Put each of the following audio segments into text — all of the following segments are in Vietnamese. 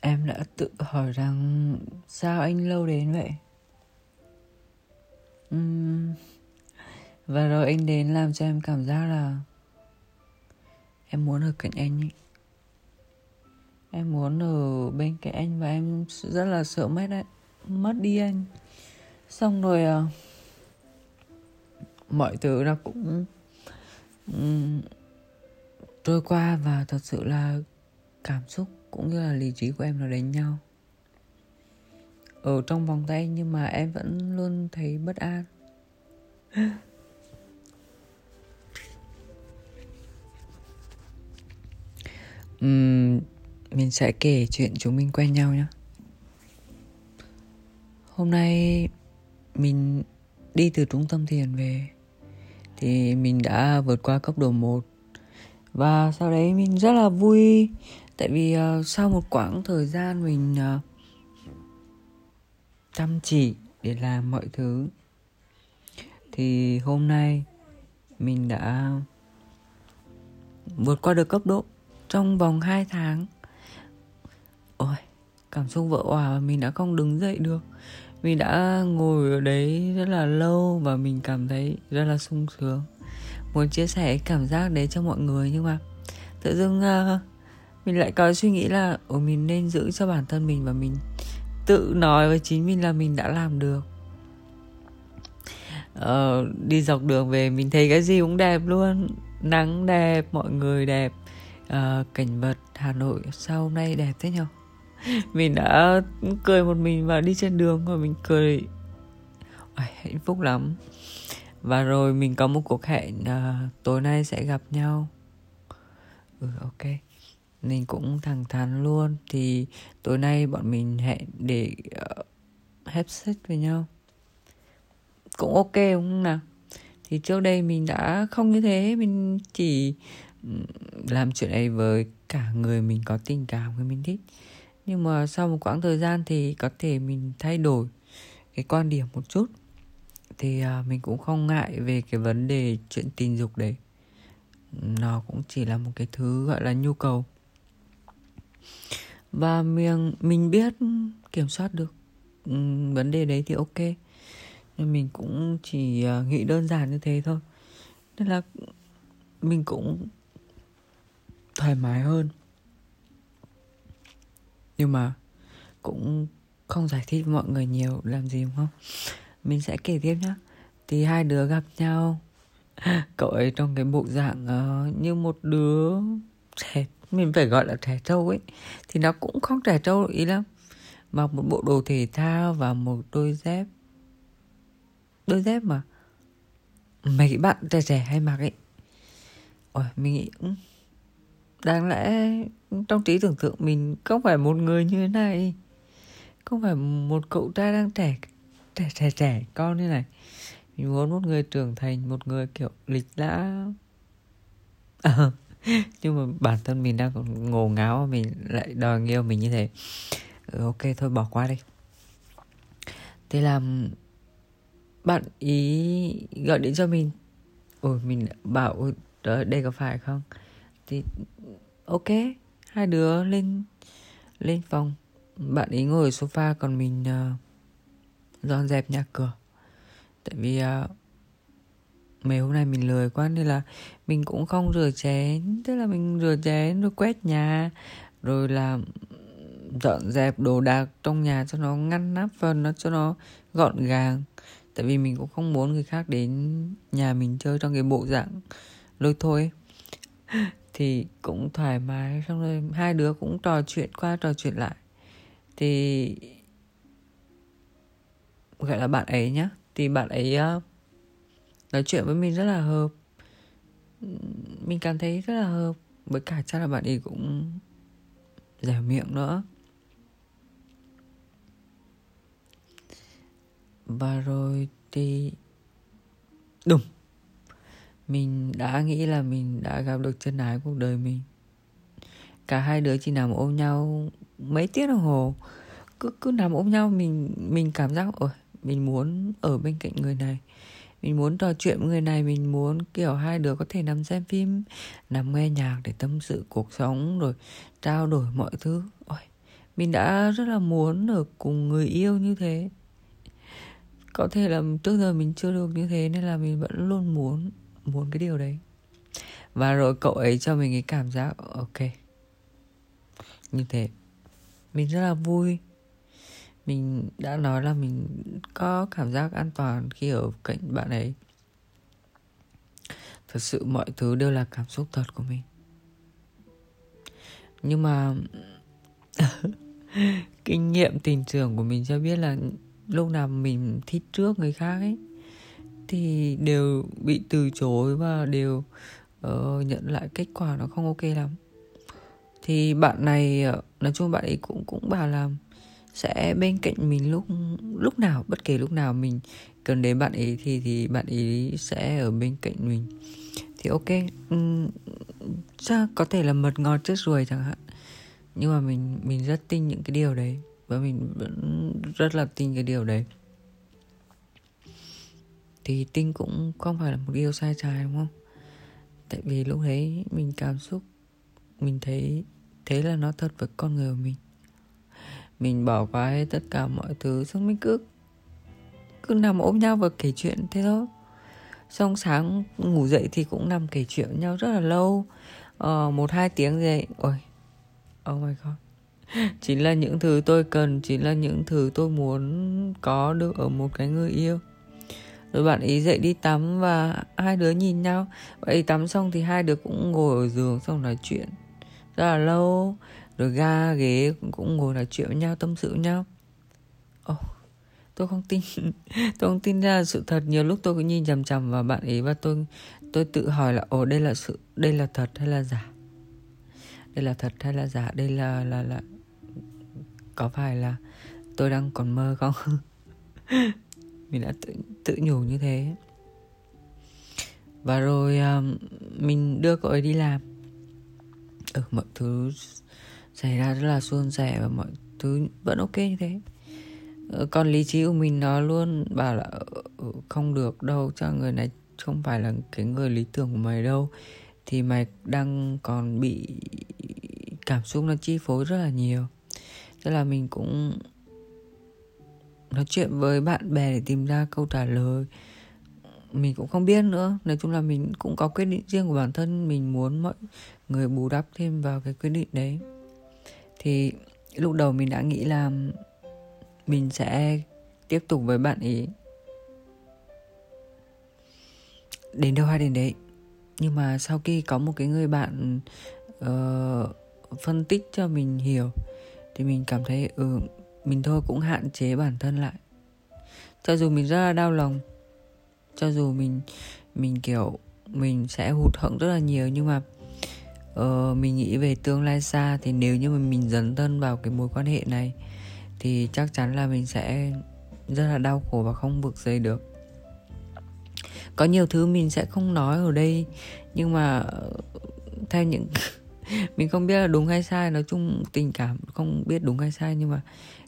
Em đã tự hỏi rằng sao anh lâu đến vậy? Và rồi anh đến làm cho em cảm giác là em muốn ở cạnh anh ấy. Em muốn ở bên cạnh anh và em rất là sợ mất đi anh. Xong rồi mọi thứ nó cũng trôi qua và thật sự là cảm xúc cũng như là lý trí của em nó đánh nhau ở trong vòng tay, nhưng mà em vẫn luôn thấy bất an. Mình sẽ kể chuyện chúng mình quen nhau nhé. Hôm nay mình đi từ trung tâm thiền về thì mình đã vượt qua cấp độ 1. Và sau đấy mình rất là vui, tại vì sau một quãng thời gian mình chăm chỉ để làm mọi thứ, thì hôm nay mình đã vượt qua được cấp độ trong vòng 2 tháng. Ôi, cảm xúc vỡ òa và mình đã không đứng dậy được. Mình đã ngồi ở đấy rất là lâu và mình cảm thấy rất là sung sướng. Muốn chia sẻ cảm giác đấy cho mọi người, nhưng mà tự dưng mình lại có suy nghĩ là mình nên giữ cho bản thân mình. Và mình tự nói với chính mình là mình đã làm được. Đi dọc đường về mình thấy cái gì cũng đẹp luôn. Nắng đẹp, mọi người đẹp, cảnh vật Hà Nội sao hôm nay đẹp thế nhở. Mình đã cười một mình và đi trên đường rồi mình cười. Ôi, hạnh phúc lắm. Và rồi mình có một cuộc hẹn tối nay sẽ gặp nhau. Ok, mình cũng thẳng thắn luôn. Thì tối nay bọn mình hẹn để have sex với nhau. Cũng ok đúng không nào? Thì trước đây mình đã không như thế. Mình chỉ làm chuyện ấy với cả người mình có tình cảm, người mình thích. Nhưng mà sau một quãng thời gian thì có thể mình thay đổi cái quan điểm một chút. Thì mình cũng không ngại về cái vấn đề chuyện tình dục đấy. Nó cũng chỉ là một cái thứ gọi là nhu cầu. Và mình biết kiểm soát được vấn đề đấy thì ok. Nhưng mình cũng chỉ nghĩ đơn giản như thế thôi. Nên là mình cũng thoải mái hơn. Nhưng mà cũng không giải thích với mọi người nhiều làm gì đúng không? Mình sẽ kể tiếp nhé. Thì hai đứa gặp nhau. Cậu ấy trong cái bộ dạng như một đứa trẻ. Mình phải gọi là trẻ trâu ấy. Thì nó cũng không trẻ trâu ý lắm. Mặc một bộ đồ thể thao và một đôi dép. Đôi dép mà mấy bạn trẻ trẻ hay mặc ấy. Ôi, mình nghĩ đáng lẽ trong trí tưởng tượng mình không phải một người như thế này. Không phải một cậu trai đang trẻ con như này. Mình muốn một người trưởng thành, một người kiểu lịch lãm. Nhưng mà bản thân mình đang còn ngổ ngáo, mình lại đòi yêu mình như thế. Ok thôi bỏ qua đi. Thế là bạn ý gọi điện cho mình. Mình bảo đây có phải không? Thì ok, hai đứa lên phòng. Bạn ý ngồi ở sofa còn mình dọn dẹp nhà cửa. Tại vì mấy hôm nay mình lười quá nên là mình cũng không rửa chén. Tức là mình rửa chén rồi quét nhà, rồi là dọn dẹp đồ đạc trong nhà cho nó ngăn nắp và cho nó gọn gàng. Tại vì mình cũng không muốn người khác đến nhà mình chơi trong cái bộ dạng lôi thôi. Thì cũng thoải mái. Xong rồi hai đứa cũng trò chuyện qua trò chuyện lại. Thì gọi là bạn ấy nhá. Thì bạn ấy nói chuyện với mình rất là hợp. Mình cảm thấy rất là hợp. Với cả chắc là bạn ấy cũng dẻo miệng nữa. Và rồi thì đúng, mình đã nghĩ là mình đã gặp được chân ái cuộc đời mình. Cả hai đứa chỉ nằm ôm nhau mấy tiếng đồng hồ. Cứ nằm ôm nhau. Mình cảm giác mình muốn ở bên cạnh người này. Mình muốn trò chuyện với người này. Mình muốn kiểu hai đứa có thể nằm xem phim, nằm nghe nhạc để tâm sự cuộc sống, rồi trao đổi mọi thứ. Ôi, Mình đã rất là muốn ở cùng người yêu như thế. Có thể là trước giờ mình chưa được như thế, nên là mình vẫn luôn muốn cái điều đấy. Và rồi cậu ấy cho mình cái cảm giác ok như thế. Mình rất là vui. Mình đã nói là mình có cảm giác an toàn khi ở cạnh bạn ấy. Thật sự mọi thứ đều là cảm xúc thật của mình. Nhưng mà kinh nghiệm tình trường của mình cho biết là lúc nào mình thích trước người khác ấy thì đều bị từ chối và đều nhận lại kết quả nó không ok lắm. Thì bạn này, nói chung bạn ấy cũng bảo là sẽ bên cạnh mình lúc nào, bất kể lúc nào mình cần đến bạn ấy thì bạn ấy sẽ ở bên cạnh mình. Thì ok, chắc có thể là mật ngọt chết ruồi chẳng hạn. Nhưng mà mình rất tin những cái điều đấy. Và mình vẫn rất là tin cái điều đấy. Thì tin cũng không phải là một điều sai trái, đúng không? Tại vì lúc đấy mình cảm xúc, mình thấy thế là nó thật với con người của mình. Mình bỏ qua hết tất cả mọi thứ, xong mình cứ nằm ôm nhau và kể chuyện thế thôi. Xong sáng ngủ dậy thì cũng nằm kể chuyện với nhau rất là lâu, 1-2 tiếng dậy. Ôi, oh my god, chính là những thứ tôi cần, chính là những thứ tôi muốn có được ở một cái người yêu. Rồi bạn ấy dậy đi tắm và hai đứa nhìn nhau. Bạn ấy tắm xong thì hai đứa cũng ngồi ở giường xong nói chuyện rất là lâu. Rồi ga ghế cũng ngồi nói chuyện với nhau, tâm sự với nhau. Tôi không tin. Tôi không tin ra sự thật. Nhiều lúc tôi cứ nhìn chằm chằm vào bạn ấy và tôi tự hỏi là đây là thật hay là giả? Đây là thật hay là giả? Đây là có phải là tôi đang còn mơ không? Mình đã tự nhủ như thế. Và rồi mình đưa cậu ấy đi làm. Mọi thứ xảy ra rất là suôn sẻ và mọi thứ vẫn ok như thế. Còn lý trí của mình nó luôn bảo là không được đâu, cho người này không phải là cái người lý tưởng của mày đâu. Thì mày đang còn bị cảm xúc nó chi phối rất là nhiều. Thế là mình cũng nói chuyện với bạn bè để tìm ra câu trả lời. Mình cũng không biết nữa. Nói chung là mình cũng có quyết định riêng của bản thân. Mình muốn mọi người bù đắp thêm vào cái quyết định đấy. Thì lúc đầu mình đã nghĩ là mình sẽ tiếp tục với bạn ấy, đến đâu hay đến đấy. Nhưng mà sau khi có một cái người bạn phân tích cho mình hiểu, thì mình cảm thấy mình thôi cũng hạn chế bản thân lại. Cho dù mình rất là đau lòng, cho dù mình kiểu mình sẽ hụt hẫng rất là nhiều, nhưng mà mình nghĩ về tương lai xa, thì nếu như mà mình dấn thân vào cái mối quan hệ này thì chắc chắn là mình sẽ rất là đau khổ và không vực dậy được. Có nhiều thứ mình sẽ không nói ở đây, nhưng mà theo những mình không biết là đúng hay sai. Nói chung tình cảm không biết đúng hay sai, nhưng mà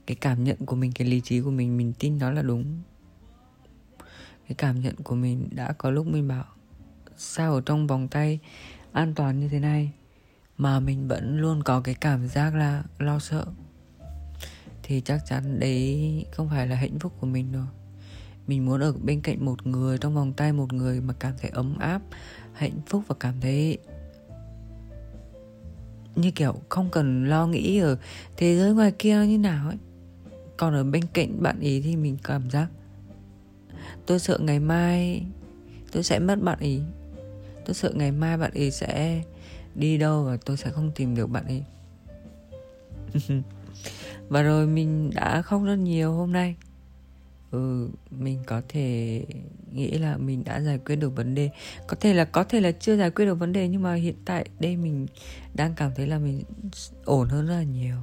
cái cảm nhận của mình, cái lý trí của mình tin nó là đúng. Cái cảm nhận của mình đã có lúc mình bảo sao ở trong vòng tay an toàn như thế này mà mình vẫn luôn có cái cảm giác là lo sợ, thì chắc chắn đấy không phải là hạnh phúc của mình rồi. Mình muốn ở bên cạnh một người, trong vòng tay một người mà cảm thấy ấm áp, hạnh phúc và cảm thấy như kiểu không cần lo nghĩ ở thế giới ngoài kia nó như nào ấy. Còn ở bên cạnh bạn ý thì mình cảm giác tôi sợ ngày mai tôi sẽ mất bạn ý. Tôi sợ ngày mai bạn ý sẽ đi đâu và tôi sẽ không tìm được bạn ý. Và rồi mình đã khóc rất nhiều hôm nay. Mình có thể nghĩ là mình đã giải quyết được vấn đề. Có thể là chưa giải quyết được vấn đề, nhưng mà hiện tại đây mình đang cảm thấy là mình ổn hơn rất là nhiều.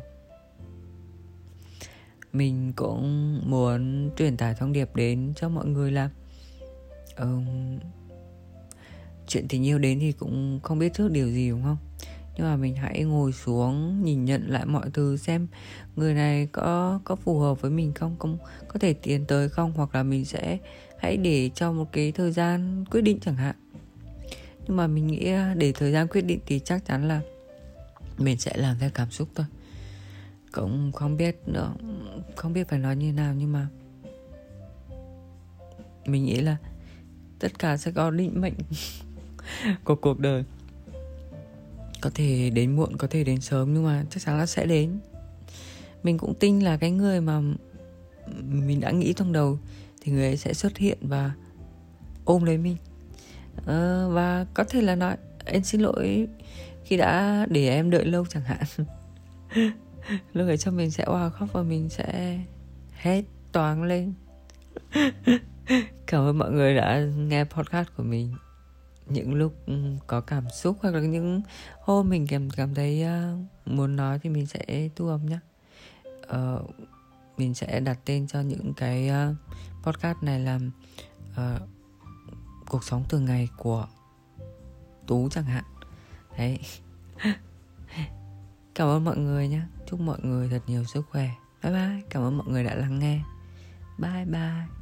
Mình cũng muốn truyền tải thông điệp đến cho mọi người là chuyện tình yêu đến thì cũng không biết trước điều gì, đúng không? Nhưng mà mình hãy ngồi xuống, nhìn nhận lại mọi thứ, xem người này có phù hợp với mình không, có thể tiến tới không. Hoặc là mình sẽ hãy để cho một cái thời gian quyết định chẳng hạn. Nhưng mà mình nghĩ để thời gian quyết định thì chắc chắn là mình sẽ làm theo cảm xúc thôi. cũng không biết nữa, không biết phải nói như nào, nhưng mà mình nghĩ là tất cả sẽ có định mệnh của cuộc đời. Có thể đến muộn, có thể đến sớm, nhưng mà chắc chắn là sẽ đến. Mình cũng tin là cái người mà mình đã nghĩ trong đầu thì người ấy sẽ xuất hiện và ôm lấy mình. Và có thể là nói em xin lỗi khi đã để em đợi lâu chẳng hạn. Lúc ấy cho mình sẽ oà khóc và mình sẽ hét toáng lên. Cảm ơn mọi người đã nghe podcast của mình. Những lúc có cảm xúc hoặc là những hôm mình cảm thấy muốn nói thì mình sẽ thu âm nhé. Mình sẽ đặt tên cho những cái podcast này là cuộc sống thường ngày của Tú chẳng hạn. Đấy. Cảm ơn mọi người nhé. Chúc mọi người thật nhiều sức khỏe. Bye bye. Cảm ơn mọi người đã lắng nghe. Bye bye.